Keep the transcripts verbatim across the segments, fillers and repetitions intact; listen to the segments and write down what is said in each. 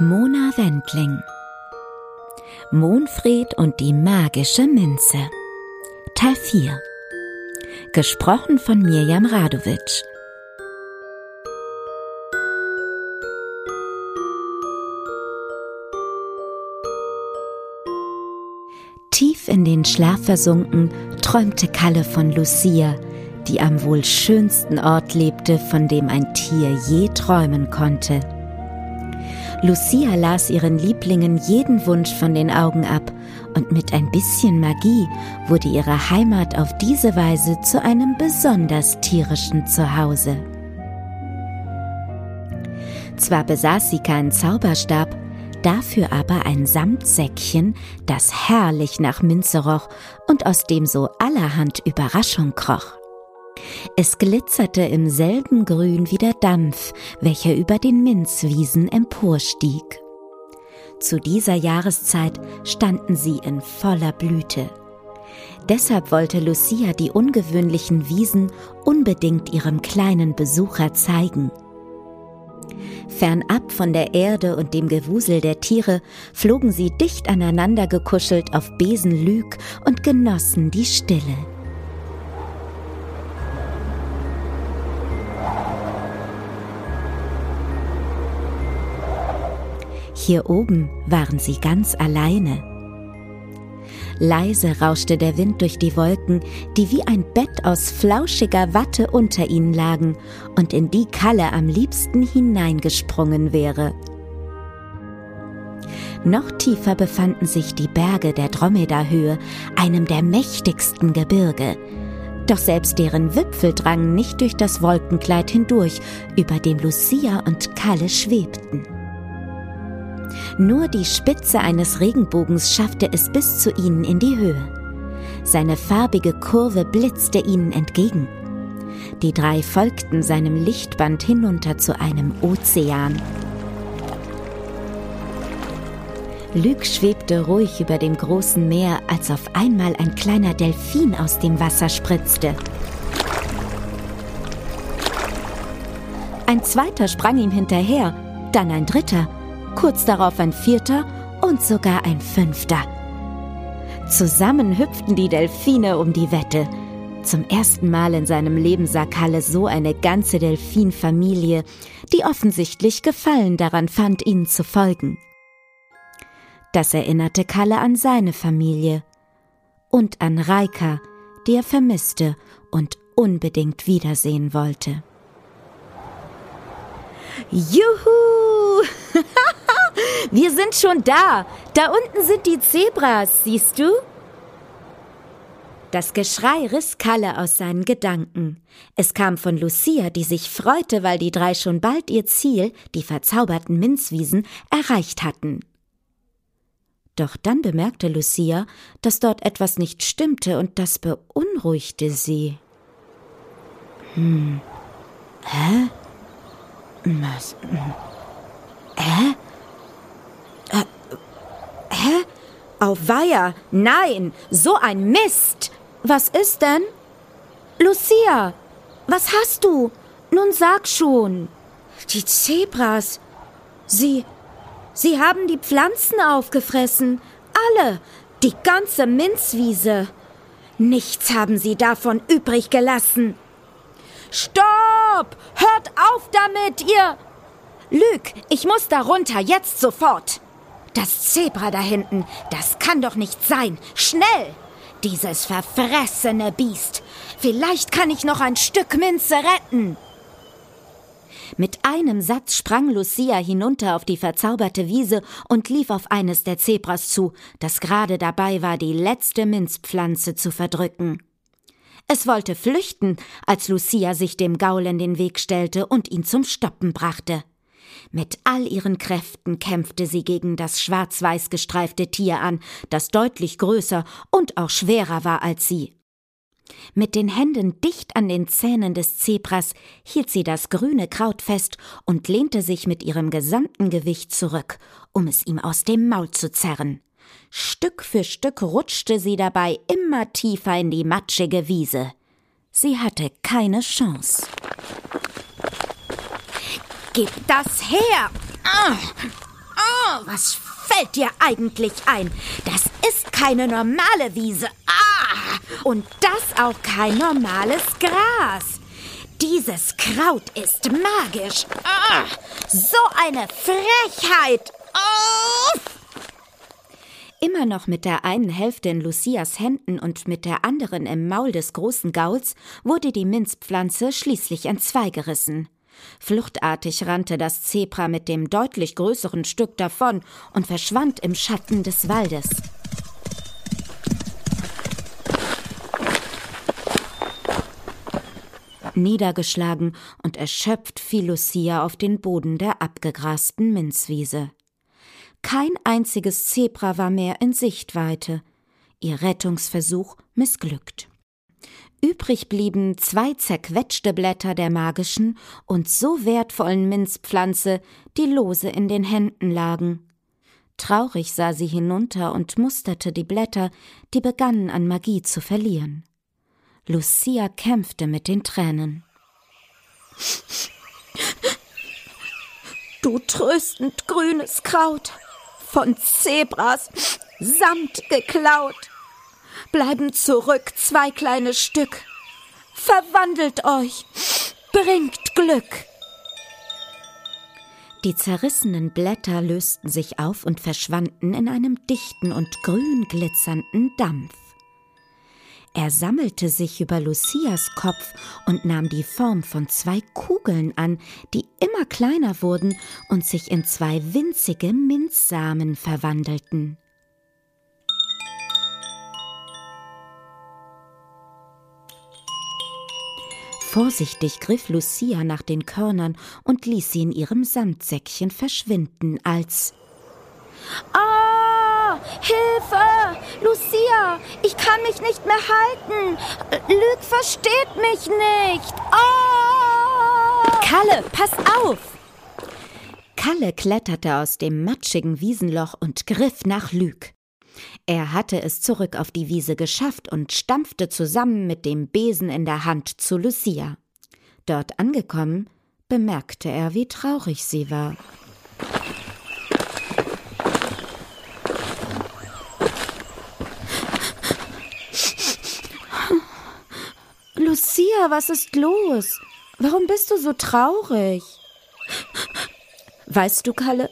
Mona Wendling. Monfred und die magische Minze. Teil vier. Gesprochen von Mirjam Radowitsch. Tief in den Schlaf versunken, träumte Kalle von Lucia, die am wohl schönsten Ort lebte, von dem ein Tier je träumen konnte. Lucia las ihren Lieblingen jeden Wunsch von den Augen ab, und mit ein bisschen Magie wurde ihre Heimat auf diese Weise zu einem besonders tierischen Zuhause. Zwar besaß sie keinen Zauberstab, dafür aber ein Samtsäckchen, das herrlich nach Minze roch und aus dem so allerhand Überraschung kroch. Es glitzerte im selben Grün wie der Dampf, welcher über den Minzwiesen emporstieg. Zu dieser Jahreszeit standen sie in voller Blüte. Deshalb wollte Lucia die ungewöhnlichen Wiesen unbedingt ihrem kleinen Besucher zeigen. Fernab von der Erde und dem Gewusel der Tiere flogen sie dicht aneinander gekuschelt auf Besen Lüg und genossen die Stille. Hier oben waren sie ganz alleine. Leise rauschte der Wind durch die Wolken, die wie ein Bett aus flauschiger Watte unter ihnen lagen und in die Kalle am liebsten hineingesprungen wäre. Noch tiefer befanden sich die Berge der Dromedarhöhe, einem der mächtigsten Gebirge. Doch selbst deren Wipfel drangen nicht durch das Wolkenkleid hindurch, über dem Lucia und Kalle schwebten. Nur die Spitze eines Regenbogens schaffte es bis zu ihnen in die Höhe. Seine farbige Kurve blitzte ihnen entgegen. Die drei folgten seinem Lichtband hinunter zu einem Ozean. Lüg schwebte ruhig über dem großen Meer, als auf einmal ein kleiner Delfin aus dem Wasser spritzte. Ein zweiter sprang ihm hinterher, dann ein dritter, kurz darauf ein vierter und sogar ein fünfter. Zusammen hüpften die Delfine um die Wette. Zum ersten Mal in seinem Leben sah Kalle so eine ganze Delfinfamilie, die offensichtlich Gefallen daran fand, ihnen zu folgen. Das erinnerte Kalle an seine Familie und an Reika, die er vermisste und unbedingt wiedersehen wollte. Juhu! Wir sind schon da. Da unten sind die Zebras, siehst du? Das Geschrei riss Kalle aus seinen Gedanken. Es kam von Lucia, die sich freute, weil die drei schon bald ihr Ziel, die verzauberten Minzwiesen, erreicht hatten. Doch dann bemerkte Lucia, dass dort etwas nicht stimmte, und das beunruhigte sie. Hm. Hä? Was? Hä? Äh, hä? Auf Weiher! Nein! So ein Mist! Was ist denn? Lucia! Was hast du? Nun sag schon! Die Zebras! Sie... Sie haben die Pflanzen aufgefressen! Alle! Die ganze Minzwiese! Nichts haben sie davon übrig gelassen! Stopp! Hört auf damit, ihr... Lüg, ich muss da runter, jetzt sofort. Das Zebra da hinten, das kann doch nicht sein. Schnell! Dieses verfressene Biest. Vielleicht kann ich noch ein Stück Minze retten. Mit einem Satz sprang Lucia hinunter auf die verzauberte Wiese und lief auf eines der Zebras zu, das gerade dabei war, die letzte Minzpflanze zu verdrücken. Es wollte flüchten, als Lucia sich dem Gaul in den Weg stellte und ihn zum Stoppen brachte. Mit all ihren Kräften kämpfte sie gegen das schwarz-weiß gestreifte Tier an, das deutlich größer und auch schwerer war als sie. Mit den Händen dicht an den Zähnen des Zebras hielt sie das grüne Kraut fest und lehnte sich mit ihrem gesamten Gewicht zurück, um es ihm aus dem Maul zu zerren. Stück für Stück rutschte sie dabei immer tiefer in die matschige Wiese. Sie hatte keine Chance. Gib das her! Oh, oh, was fällt dir eigentlich ein? Das ist keine normale Wiese. Ah, und das auch kein normales Gras. Dieses Kraut ist magisch. Ah, so eine Frechheit. Oh. Immer noch mit der einen Hälfte in Lucias Händen und mit der anderen im Maul des großen Gauls wurde die Minzpflanze schließlich entzweigerissen. Fluchtartig rannte das Zebra mit dem deutlich größeren Stück davon und verschwand im Schatten des Waldes. Niedergeschlagen und erschöpft fiel Lucia auf den Boden der abgegrasten Minzwiese. Kein einziges Zebra war mehr in Sichtweite. Ihr Rettungsversuch missglückt. Übrig blieben zwei zerquetschte Blätter der magischen und so wertvollen Minzpflanze, die lose in den Händen lagen. Traurig sah sie hinunter und musterte die Blätter, die begannen an Magie zu verlieren. Lucia kämpfte mit den Tränen. Du tröstend grünes Kraut, von Zebras samt geklaut. Bleiben zurück zwei kleine Stück. Verwandelt euch, bringt Glück. Die zerrissenen Blätter lösten sich auf und verschwanden in einem dichten und grün glitzernden Dampf. Er sammelte sich über Lucias Kopf und nahm die Form von zwei Kugeln an, die immer kleiner wurden und sich in zwei winzige Minzsamen verwandelten. Vorsichtig griff Lucia nach den Körnern und ließ sie in ihrem Samtsäckchen verschwinden, als... Ah, Hilfe! Lucia, ich kann mich nicht mehr halten! Lüg versteht mich nicht! Ah! Kalle, pass auf! Kalle kletterte aus dem matschigen Wiesenloch und griff nach Lüg. Er hatte es zurück auf die Wiese geschafft und stampfte zusammen mit dem Besen in der Hand zu Lucia. Dort angekommen, bemerkte er, wie traurig sie war. Lucia, was ist los? Warum bist du so traurig? Weißt du, Kalle,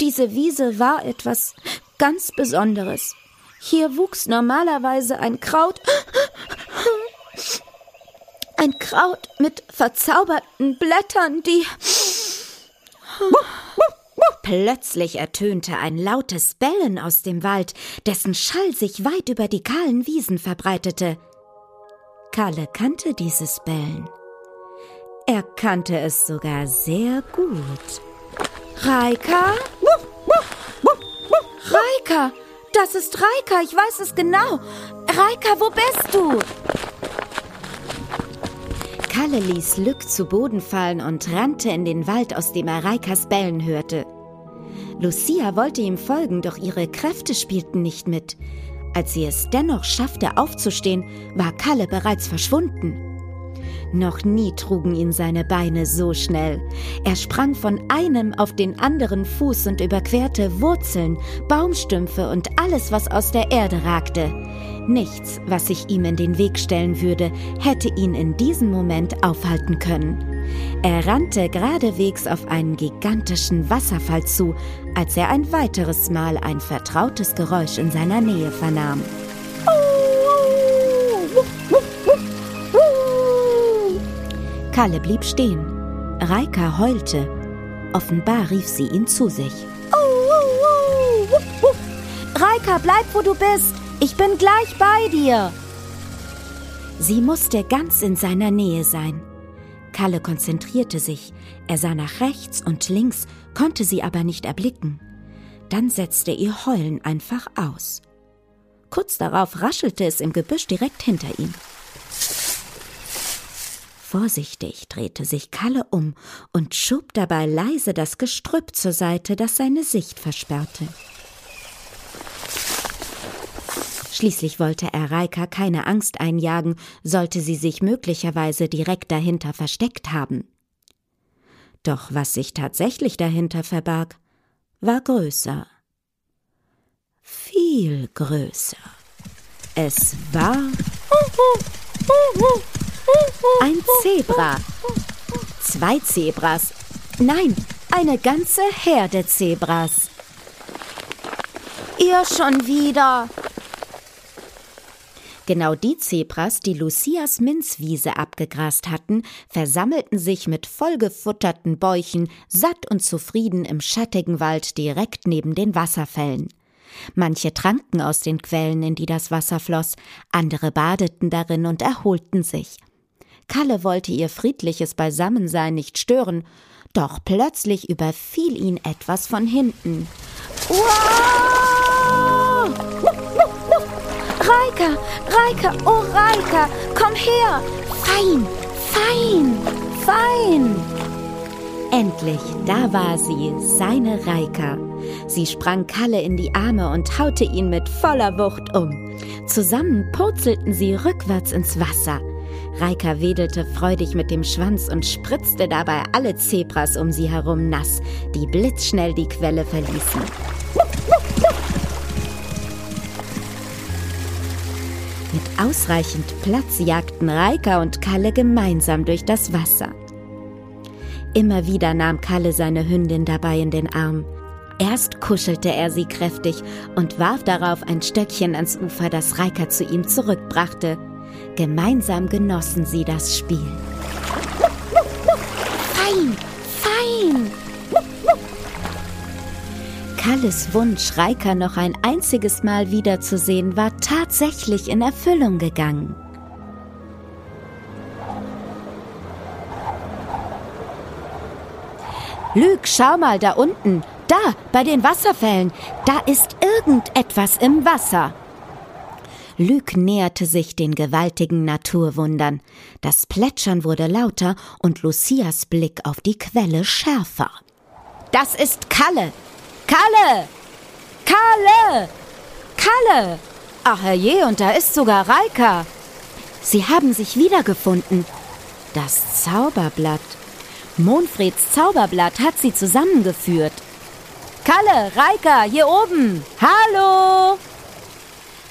diese Wiese war etwas ganz Besonderes. Hier wuchs normalerweise ein Kraut, ein Kraut mit verzauberten Blättern, die... Plötzlich ertönte ein lautes Bellen aus dem Wald, dessen Schall sich weit über die kahlen Wiesen verbreitete. Kalle kannte dieses Bellen. Er kannte es sogar sehr gut. Reika? Reika! Das ist Reika, ich weiß es genau. Reika, wo bist du? Kalle ließ Lüg zu Boden fallen und rannte in den Wald, aus dem er Reikas Bellen hörte. Lucia wollte ihm folgen, doch ihre Kräfte spielten nicht mit. Als sie es dennoch schaffte, aufzustehen, war Kalle bereits verschwunden. Noch nie trugen ihn seine Beine so schnell. Er sprang von einem auf den anderen Fuß und überquerte Wurzeln, Baumstümpfe und alles, was aus der Erde ragte. Nichts, was sich ihm in den Weg stellen würde, hätte ihn in diesem Moment aufhalten können. Er rannte geradewegs auf einen gigantischen Wasserfall zu, als er ein weiteres Mal ein vertrautes Geräusch in seiner Nähe vernahm. Kalle blieb stehen. Reika heulte. Offenbar rief sie ihn zu sich. Oh, oh, oh, oh, oh. Reika, bleib, wo du bist. Ich bin gleich bei dir. Sie musste ganz in seiner Nähe sein. Kalle konzentrierte sich. Er sah nach rechts und links, konnte sie aber nicht erblicken. Dann setzte ihr Heulen einfach aus. Kurz darauf raschelte es im Gebüsch direkt hinter ihm. Vorsichtig drehte sich Kalle um und schob dabei leise das Gestrüpp zur Seite, das seine Sicht versperrte. Schließlich wollte er Reika keine Angst einjagen, sollte sie sich möglicherweise direkt dahinter versteckt haben. Doch was sich tatsächlich dahinter verbarg, war größer. Viel größer. Es war ein Zebra. Zwei Zebras. Nein, eine ganze Herde Zebras. Ihr schon wieder. Genau die Zebras, die Lucias Minzwiese abgegrast hatten, versammelten sich mit vollgefutterten Bäuchen, satt und zufrieden im schattigen Wald direkt neben den Wasserfällen. Manche tranken aus den Quellen, in die das Wasser floss, andere badeten darin und erholten sich. Kalle wollte ihr friedliches Beisammensein nicht stören, doch plötzlich überfiel ihn etwas von hinten. Uah! Reika, Reika, oh Reika, komm her! Fein, fein, fein! Endlich, da war sie, seine Reika. Sie sprang Kalle in die Arme und haute ihn mit voller Wucht um. Zusammen purzelten sie rückwärts ins Wasser. Reika wedelte freudig mit dem Schwanz und spritzte dabei alle Zebras um sie herum nass, die blitzschnell die Quelle verließen. Mit ausreichend Platz jagten Reika und Kalle gemeinsam durch das Wasser. Immer wieder nahm Kalle seine Hündin dabei in den Arm. Erst kuschelte er sie kräftig und warf darauf ein Stöckchen ans Ufer, das Reika zu ihm zurückbrachte. Gemeinsam genossen sie das Spiel. Fein, fein! Kalles Wunsch, Reika noch ein einziges Mal wiederzusehen, war tatsächlich in Erfüllung gegangen. Lüg, schau mal da unten! Da, bei den Wasserfällen, da ist irgendetwas im Wasser. Lüg näherte sich den gewaltigen Naturwundern. Das Plätschern wurde lauter und Lucias Blick auf die Quelle schärfer. Das ist Kalle! Kalle! Kalle! Kalle! Ach herrje, und da ist sogar Reika. Sie haben sich wiedergefunden. Das Zauberblatt. Monfreds Zauberblatt hat sie zusammengeführt. Kalle, Reika, hier oben! Hallo!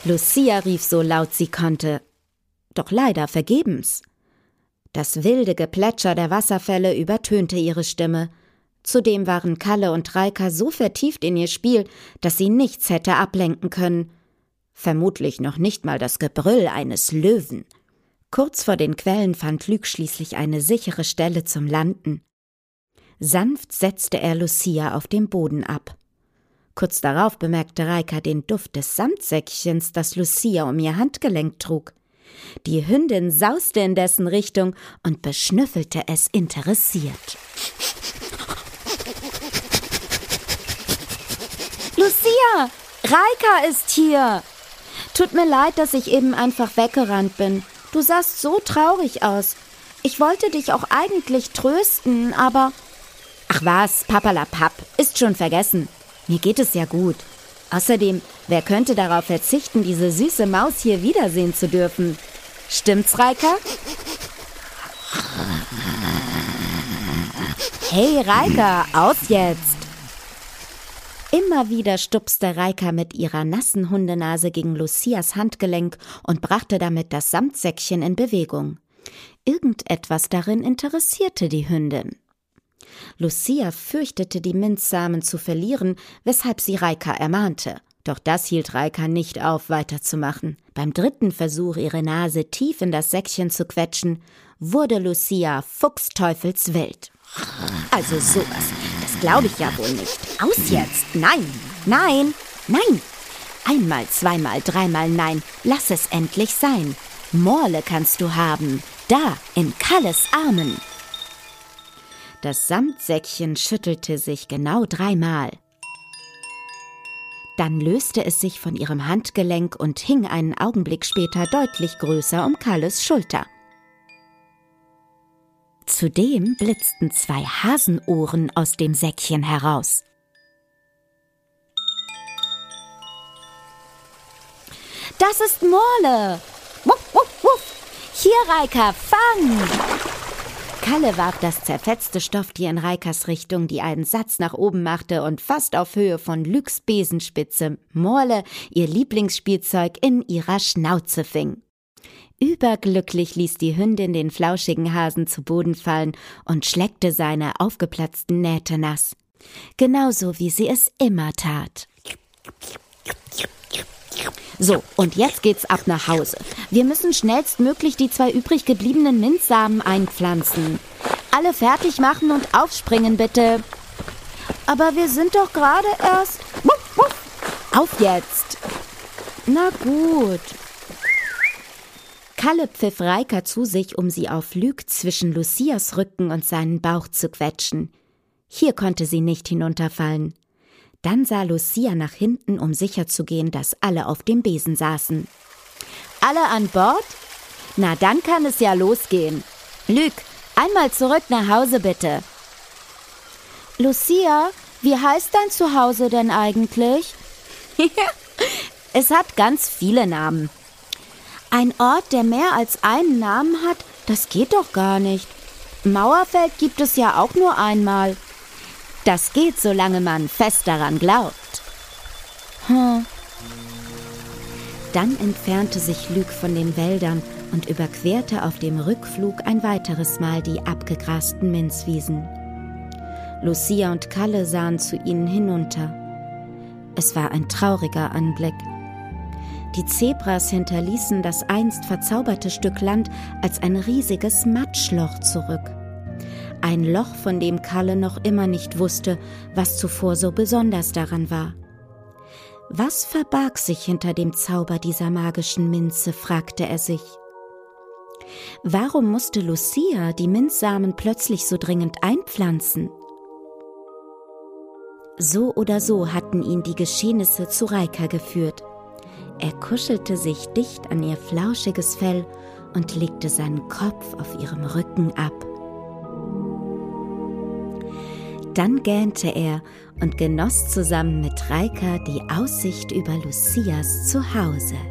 Lucia rief so laut sie konnte. Doch leider vergebens. Das wilde Geplätscher der Wasserfälle übertönte ihre Stimme. Zudem waren Kalle und Reika so vertieft in ihr Spiel, dass sie nichts hätte ablenken können. Vermutlich noch nicht mal das Gebrüll eines Löwen. Kurz vor den Quellen fand Lüg schließlich eine sichere Stelle zum Landen. Sanft setzte er Lucia auf dem Boden ab. Kurz darauf bemerkte Reika den Duft des Samtsäckchens, das Lucia um ihr Handgelenk trug. Die Hündin sauste in dessen Richtung und beschnüffelte es interessiert. Lucia! Reika ist hier! Tut mir leid, dass ich eben einfach weggerannt bin. Du sahst so traurig aus. Ich wollte dich auch eigentlich trösten, aber... Ach was, papperlapapp, ist schon vergessen. Mir geht es ja gut. Außerdem, wer könnte darauf verzichten, diese süße Maus hier wiedersehen zu dürfen? Stimmt's, Reika? Hey, Reika, aus jetzt! Immer wieder stupste Reika mit ihrer nassen Hundenase gegen Lucias Handgelenk und brachte damit das Samtsäckchen in Bewegung. Irgendetwas darin interessierte die Hündin. Lucia fürchtete, die Minzsamen zu verlieren, weshalb sie Reika ermahnte. Doch das hielt Reika nicht auf, weiterzumachen. Beim dritten Versuch, ihre Nase tief in das Säckchen zu quetschen, wurde Lucia fuchsteufelswild. Also sowas, das glaube ich ja wohl nicht. Aus jetzt! Nein! Nein! Nein! Einmal, zweimal, dreimal nein, lass es endlich sein. Morle kannst du haben, da, in Kalles Armen. Das Samtsäckchen schüttelte sich genau dreimal. Dann löste es sich von ihrem Handgelenk und hing einen Augenblick später deutlich größer um Kalles Schulter. Zudem blitzten zwei Hasenohren aus dem Säckchen heraus. Das ist Morle. Wuff, wuff, wuff. Hier, Reika, fang! Kalle warf das zerfetzte Stofftier in Reikas Richtung, die einen Satz nach oben machte und fast auf Höhe von Lügs Besenspitze Morle, ihr Lieblingsspielzeug, in ihrer Schnauze fing. Überglücklich ließ die Hündin den flauschigen Hasen zu Boden fallen und schleckte seine aufgeplatzten Nähte nass. Genauso wie sie es immer tat. So, und jetzt geht's ab nach Hause. Wir müssen schnellstmöglich die zwei übrig gebliebenen Minzsamen einpflanzen. Alle fertig machen und aufspringen, bitte. Aber wir sind doch gerade erst... Wuff, wuff. Auf jetzt! Na gut... Kalle pfiff Reika zu sich, um sie auf Lüg zwischen Lucias Rücken und seinen Bauch zu quetschen. Hier konnte sie nicht hinunterfallen. Dann sah Lucia nach hinten, um sicherzugehen, dass alle auf dem Besen saßen. Alle an Bord? Na, dann kann es ja losgehen. Lüg, einmal zurück nach Hause, bitte. Lucia, wie heißt dein Zuhause denn eigentlich? Es hat ganz viele Namen. Ein Ort, der mehr als einen Namen hat, das geht doch gar nicht. Mauerfeld gibt es ja auch nur einmal. Das geht, solange man fest daran glaubt. Hm. Dann entfernte sich Lüg von den Wäldern und überquerte auf dem Rückflug ein weiteres Mal die abgegrasten Minzwiesen. Lucia und Kalle sahen zu ihnen hinunter. Es war ein trauriger Anblick. Die Zebras hinterließen das einst verzauberte Stück Land als ein riesiges Matschloch zurück. Ein Loch, von dem Kalle noch immer nicht wusste, was zuvor so besonders daran war. Was verbarg sich hinter dem Zauber dieser magischen Minze, fragte er sich. Warum musste Lucia die Minzsamen plötzlich so dringend einpflanzen? So oder so hatten ihn die Geschehnisse zu Reika geführt. Er kuschelte sich dicht an ihr flauschiges Fell und legte seinen Kopf auf ihrem Rücken ab. Dann gähnte er und genoss zusammen mit Reika die Aussicht über Lucias Zuhause.